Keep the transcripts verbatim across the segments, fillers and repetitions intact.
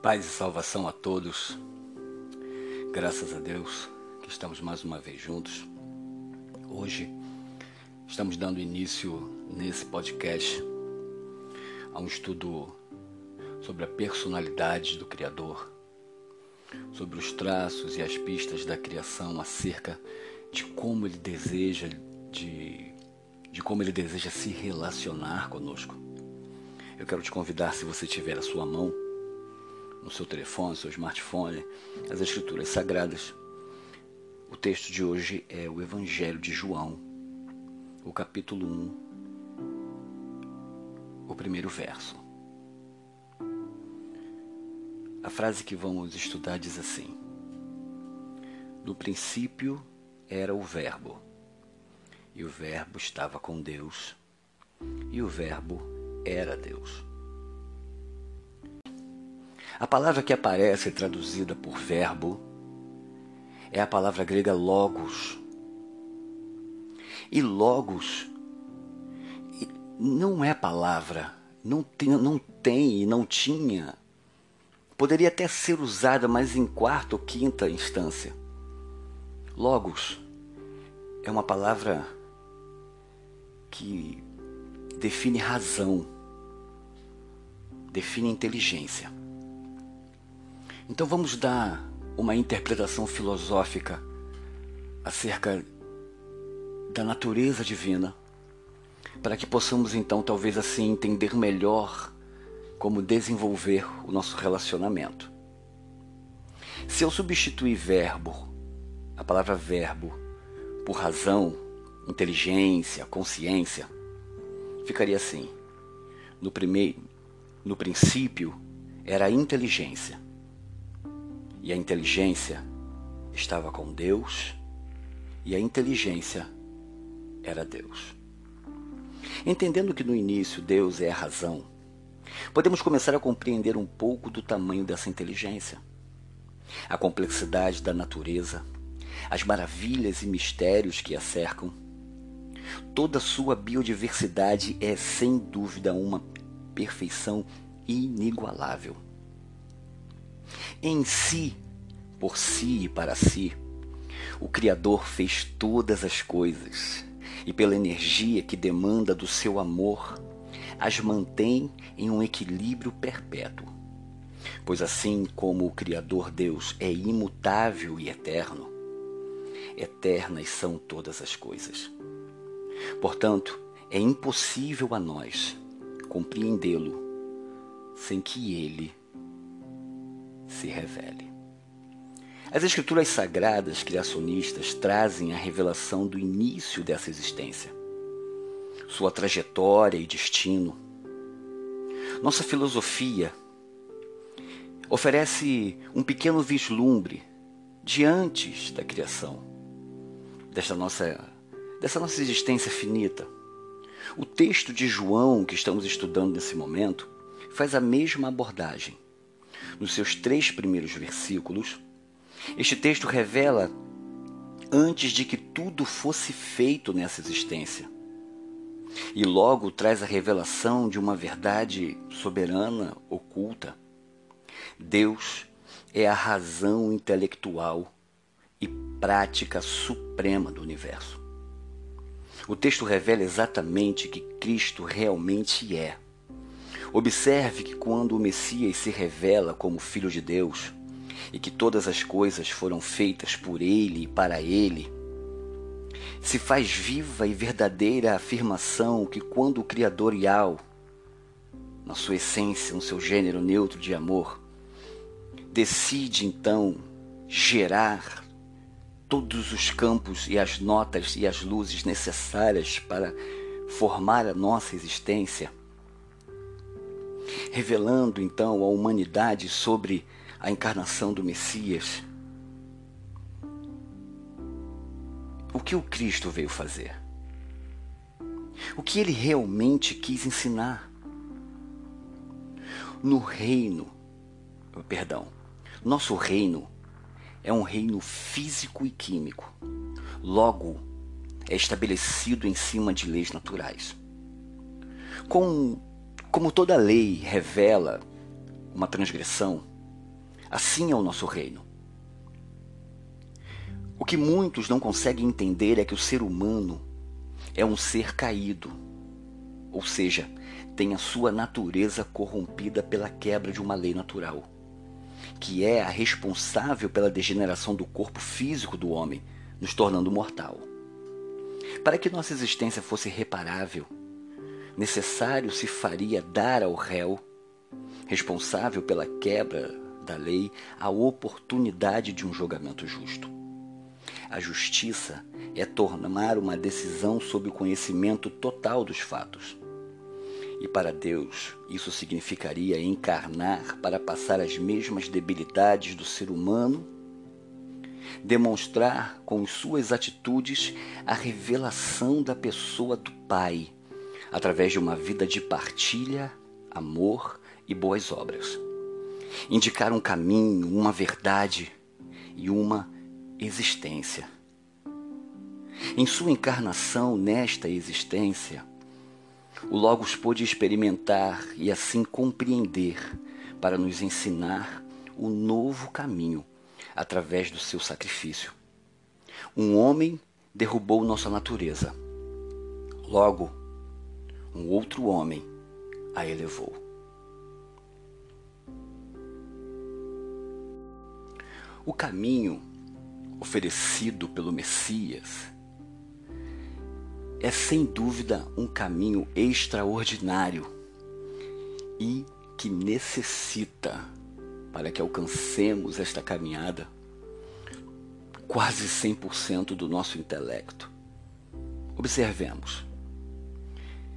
Paz e salvação a todos, graças a Deus que estamos mais uma vez juntos. Hoje estamos dando início nesse podcast a um estudo sobre a personalidade do Criador, sobre os traços e as pistas da criação acerca de como ele deseja, de, de como ele deseja se relacionar conosco. Eu quero te convidar, se você tiver a sua mão, no seu telefone, seu smartphone, as escrituras sagradas. O texto de hoje é o Evangelho de João, o capítulo um, o primeiro verso. A frase que vamos estudar diz assim: No princípio era o Verbo, e o Verbo estava com Deus, e o Verbo era Deus. A palavra que aparece traduzida por verbo é a palavra grega logos. E logos não é palavra, não tem, não tem e não tinha. Poderia até ser usada, mas em quarta ou quinta instância. Logos é uma palavra que define razão, define inteligência. Então vamos dar uma interpretação filosófica acerca da natureza divina, para que possamos então talvez assim entender melhor como desenvolver o nosso relacionamento. Se eu substituir verbo, a palavra verbo, por razão, inteligência, consciência, ficaria assim: no primeiro, no princípio era a inteligência. E a inteligência estava com Deus, e a inteligência era Deus. Entendendo que no início Deus é a razão, podemos começar a compreender um pouco do tamanho dessa inteligência, a complexidade da natureza, as maravilhas e mistérios que a cercam. Toda sua biodiversidade é, sem dúvida, uma perfeição inigualável. Em si, por si e para si, o Criador fez todas as coisas e, pela energia que demanda do seu amor, as mantém em um equilíbrio perpétuo. Pois assim como o Criador Deus é imutável e eterno, eternas são todas as coisas. Portanto, é impossível a nós compreendê-lo sem que ele se revele. As escrituras sagradas criacionistas trazem a revelação do início dessa existência, sua trajetória e destino. Nossa filosofia oferece um pequeno vislumbre de antes da criação, desta nossa, dessa nossa existência finita. O texto de João que estamos estudando nesse momento faz a mesma abordagem. Nos seus três primeiros versículos, este texto revela antes de que tudo fosse feito nessa existência, e logo traz a revelação de uma verdade soberana oculta. Deus é a razão intelectual e prática suprema do universo. O texto revela exatamente que Cristo realmente é. Observe que quando o Messias se revela como Filho de Deus e que todas as coisas foram feitas por ele e para ele, se faz viva e verdadeira a afirmação que quando o Criador Yau, na sua essência, no seu gênero neutro de amor, decide então gerar todos os campos e as notas e as luzes necessárias para formar a nossa existência, revelando então à humanidade sobre a encarnação do Messias, o que o Cristo veio fazer, o que ele realmente quis ensinar. No reino, perdão, nosso reino é um reino físico e químico, logo é estabelecido em cima de leis naturais. Com Como toda lei revela uma transgressão, Assim é o nosso reino. O que muitos não conseguem entender é que o ser humano é um ser caído, ou seja, tem a sua natureza corrompida pela quebra de uma lei natural, que é a responsável pela degeneração do corpo físico do homem, nos tornando mortal. Para que nossa existência fosse reparável, necessário se faria dar ao réu, responsável pela quebra da lei, a oportunidade de um julgamento justo. A justiça é tomar uma decisão sob o conhecimento total dos fatos. E para Deus, isso significaria encarnar para passar as mesmas debilidades do ser humano, demonstrar com suas atitudes a revelação da pessoa do Pai, através de uma vida de partilha, amor e boas obras. Indicar um caminho, uma verdade e uma existência. Em sua encarnação nesta existência, o Logos pôde experimentar e assim compreender para nos ensinar o novo caminho através do seu sacrifício. Um homem derrubou nossa natureza. Logo, um outro homem a elevou. O caminho oferecido pelo Messias é sem dúvida um caminho extraordinário e que necessita, para que alcancemos esta caminhada, quase cem por cento do nosso intelecto. Observemos.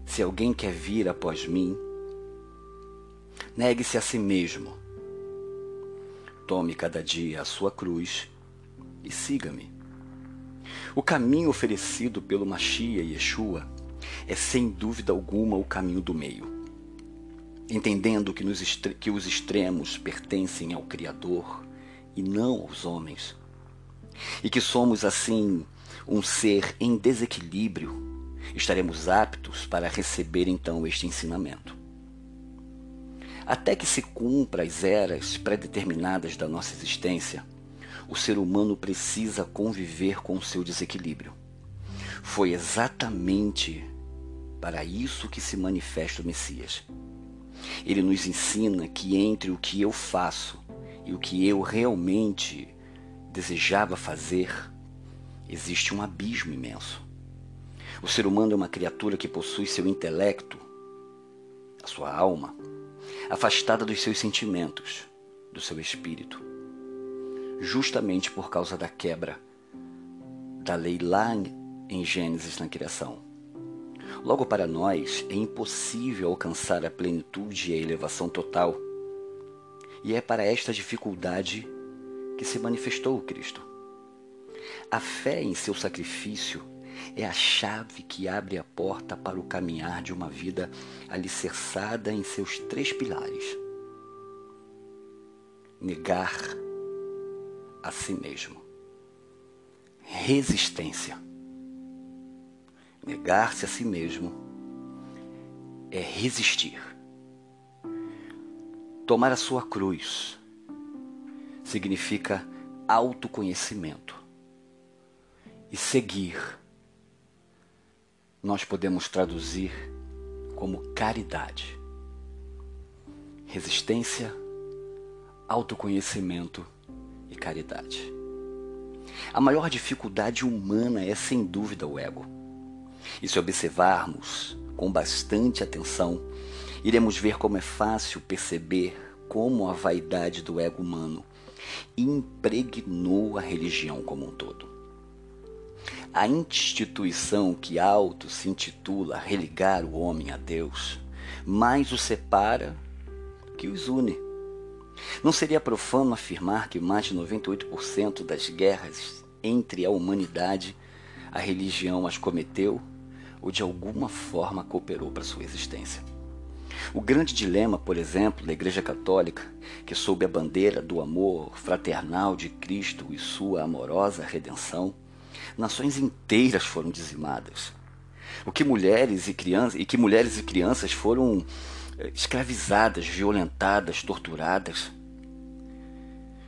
Se alguém quer vir após mim, negue-se a si mesmo. Tome cada dia a sua cruz e siga-me. O caminho oferecido pelo Mashiach Yeshua é sem dúvida alguma o caminho do meio. Entendendo que, nos estre- que os extremos pertencem ao Criador e não aos homens, e que somos assim um ser em desequilíbrio, estaremos aptos para receber então este ensinamento. Até que se cumpra as eras pré-determinadas da nossa existência, o ser humano precisa conviver com o seu desequilíbrio. Foi exatamente para isso que se manifesta o Messias. Ele nos ensina que entre o que eu faço e o que eu realmente desejava fazer, existe um abismo imenso. O ser humano é uma criatura que possui seu intelecto, a sua alma, afastada dos seus sentimentos, do seu espírito, justamente por causa da quebra da lei lá em Gênesis na criação. Logo, para nós é impossível alcançar a plenitude e a elevação total, e é para esta dificuldade que se manifestou o Cristo. A fé em seu sacrifício é a chave que abre a porta para o caminhar de uma vida alicerçada em seus três pilares: negar a si mesmo, resistência. Negar-se a si mesmo é resistir. Tomar a sua cruz significa autoconhecimento. E seguir, nós podemos traduzir como caridade. Resistência, autoconhecimento e caridade. A maior dificuldade humana é sem dúvida o ego. E se observarmos com bastante atenção, iremos ver como é fácil perceber como a vaidade do ego humano impregnou a religião como um todo. A instituição que auto se intitula religar o homem a Deus mais o separa que os une. Não seria profano afirmar que mais de noventa e oito por cento das guerras entre a humanidade a religião as cometeu ou de alguma forma cooperou para sua existência. O grande dilema, por exemplo, da Igreja Católica, que sob a bandeira do amor fraternal de Cristo e sua amorosa redenção, nações inteiras foram dizimadas. O que mulheres e crianças, e que mulheres e crianças foram escravizadas, violentadas, torturadas.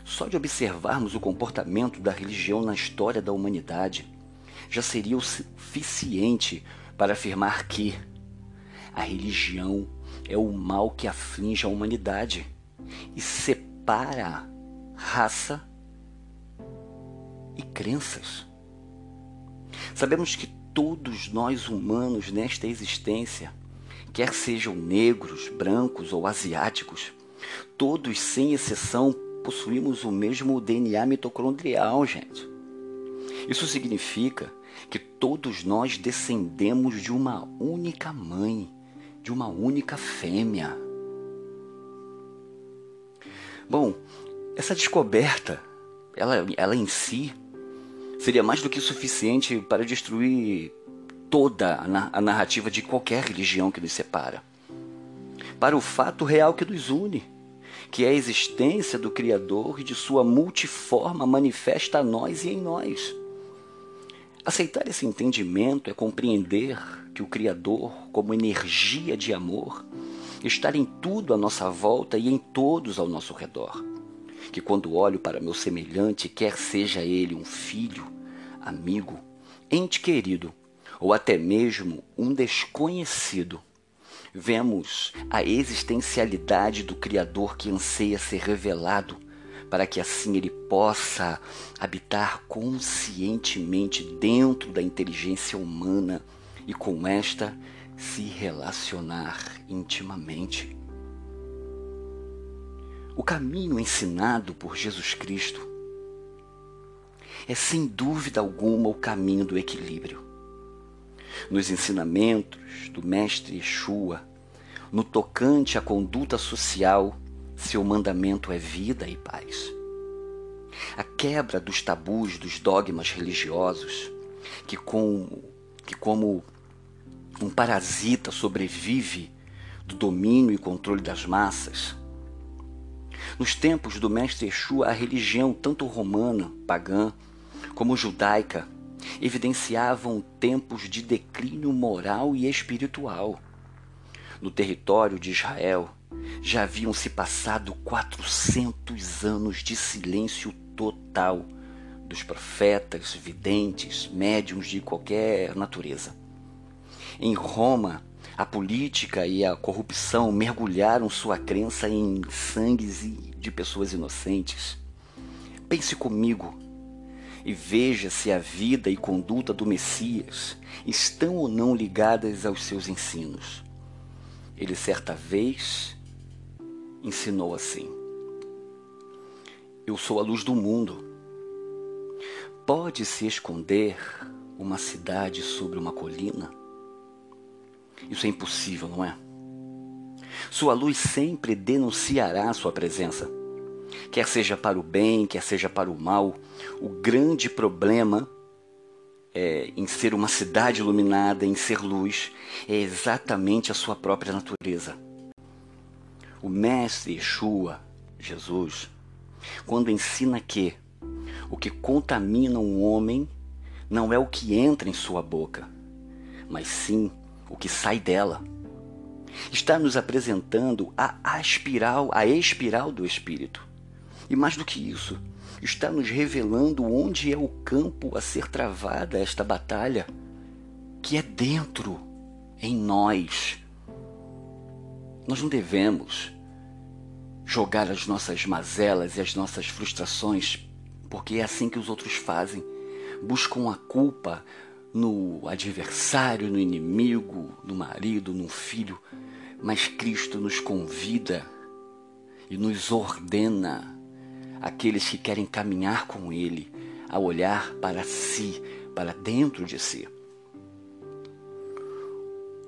Só de observarmos o comportamento da religião na história da humanidade, já seria o suficiente para afirmar que a religião é o mal que aflige a humanidade e separa raça e crenças. Sabemos que todos nós humanos nesta existência, quer sejam negros, brancos ou asiáticos, todos sem exceção possuímos o mesmo D N A mitocondrial, gente. Isso significa que todos nós descendemos de uma única mãe, de uma única fêmea. Bom, essa descoberta, ela, ela em si, seria mais do que suficiente para destruir toda a narrativa de qualquer religião que nos separa, para o fato real que nos une, que é a existência do Criador e de sua multiforma manifesta a nós e em nós. Aceitar esse entendimento é compreender que o Criador, como energia de amor, está em tudo à nossa volta e em todos ao nosso redor. Que quando olho para meu semelhante, quer seja ele um filho, amigo, ente querido, ou até mesmo um desconhecido, vemos a existencialidade do Criador que anseia ser revelado, para que assim ele possa habitar conscientemente dentro da inteligência humana e com esta se relacionar intimamente. O caminho ensinado por Jesus Cristo é sem dúvida alguma o caminho do equilíbrio. Nos ensinamentos do Mestre Yeshua, no tocante à conduta social, seu mandamento é vida e paz. A quebra dos tabus, dos dogmas religiosos, que como, que como um parasita sobrevive do domínio e controle das massas. Nos tempos do Mestre Yeshua, a religião, tanto romana, pagã, como judaica, evidenciavam tempos de declínio moral e espiritual. No território de Israel, já haviam se passado quatrocentos anos de silêncio total dos profetas, videntes, médiuns de qualquer natureza. Em Roma, a política e a corrupção mergulharam sua crença em sangues de pessoas inocentes. Pense comigo e veja se a vida e conduta do Messias estão ou não ligadas aos seus ensinos. Ele certa vez ensinou assim: eu sou a luz do mundo. Pode-se esconder uma cidade sobre uma colina? Isso é impossível, não é? Sua luz sempre denunciará sua presença, quer seja para o bem, quer seja para o mal. O grande problema é, em ser uma cidade iluminada, em ser luz, é exatamente a sua própria natureza. O Mestre Yeshua, Jesus, quando ensina que o que contamina um homem não é o que entra em sua boca, mas sim o que sai dela, está nos apresentando a, a espiral, a espiral do Espírito. E mais do que isso, está nos revelando onde é o campo a ser travada esta batalha, que é dentro, em nós. Nós não devemos jogar as nossas mazelas e as nossas frustrações, porque é assim que os outros fazem, buscam a culpa no adversário, no inimigo, no marido, no filho. Mas Cristo nos convida e nos ordena, aqueles que querem caminhar com Ele, a olhar para si, para dentro de si.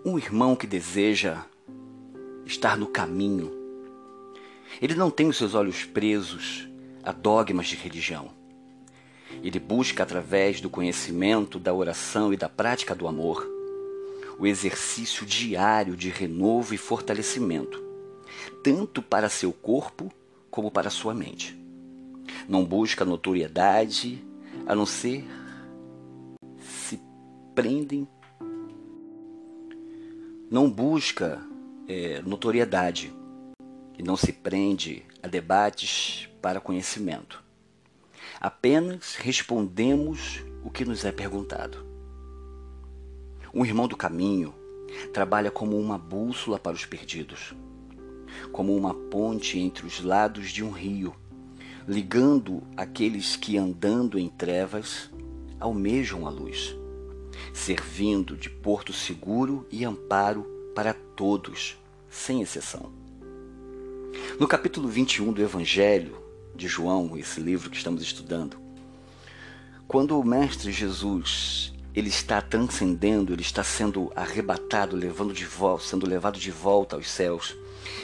Um irmão que deseja estar no caminho, ele não tem os seus olhos presos a dogmas de religião. Ele busca, através do conhecimento, da oração e da prática do amor, o exercício diário de renovo e fortalecimento, tanto para seu corpo como para sua mente. Não busca notoriedade, a não ser se prendem. Não busca é, notoriedade, e não se prende a debates para conhecimento. Apenas respondemos o que nos é perguntado. Um irmão do caminho trabalha como uma bússola para os perdidos, como uma ponte entre os lados de um rio, ligando aqueles que andando em trevas almejam a luz, servindo de porto seguro e amparo para todos, sem exceção. No capítulo vinte e um do Evangelho de João, esse livro que estamos estudando, quando o Mestre Jesus ele está transcendendo, ele está sendo arrebatado, levando de volta, sendo levado de volta aos céus,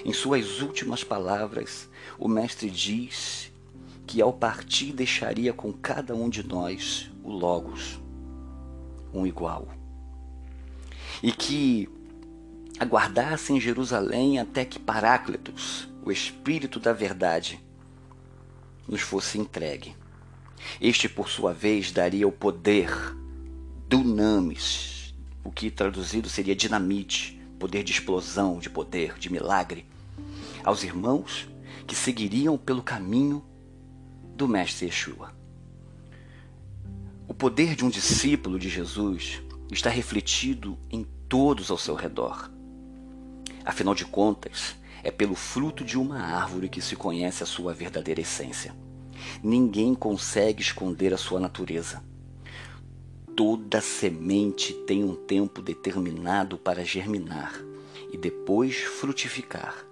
em suas últimas palavras, o Mestre diz que ao partir deixaria com cada um de nós o Logos, um igual, e que aguardasse em Jerusalém até que Paráclitos, o Espírito da Verdade, nos fosse entregue. Este, por sua vez, daria o poder Dunamis, o que traduzido seria dinamite, poder de explosão, de poder, de milagre, aos irmãos que seguiriam pelo caminho do Mestre Yeshua. O poder de um discípulo de Jesus está refletido em todos ao seu redor. Afinal de contas, é pelo fruto de uma árvore que se conhece a sua verdadeira essência. Ninguém consegue esconder a sua natureza. Toda semente tem um tempo determinado para germinar e depois frutificar.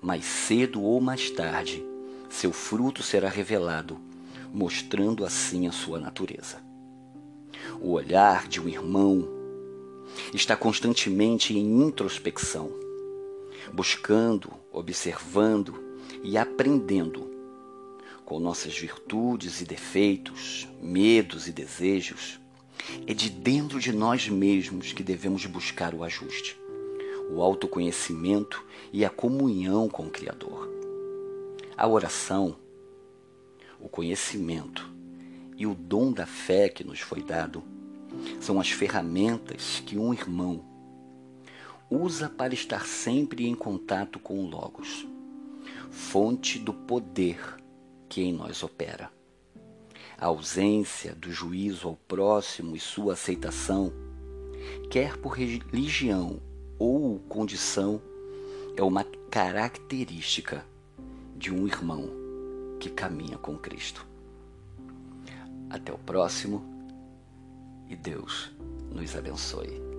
Mais cedo ou mais tarde, seu fruto será revelado, mostrando assim a sua natureza. O olhar de um irmão está constantemente em introspecção, buscando, observando e aprendendo com nossas virtudes e defeitos, medos e desejos. É de dentro de nós mesmos que devemos buscar o ajuste, o autoconhecimento e a comunhão com o Criador. A oração, o conhecimento e o dom da fé que nos foi dado são as ferramentas que um irmão usa para estar sempre em contato com o Logos, fonte do poder que em nós opera. A ausência do juízo ao próximo e sua aceitação, quer por religião ou condição, é uma característica de um irmão que caminha com Cristo. Até o próximo e Deus nos abençoe.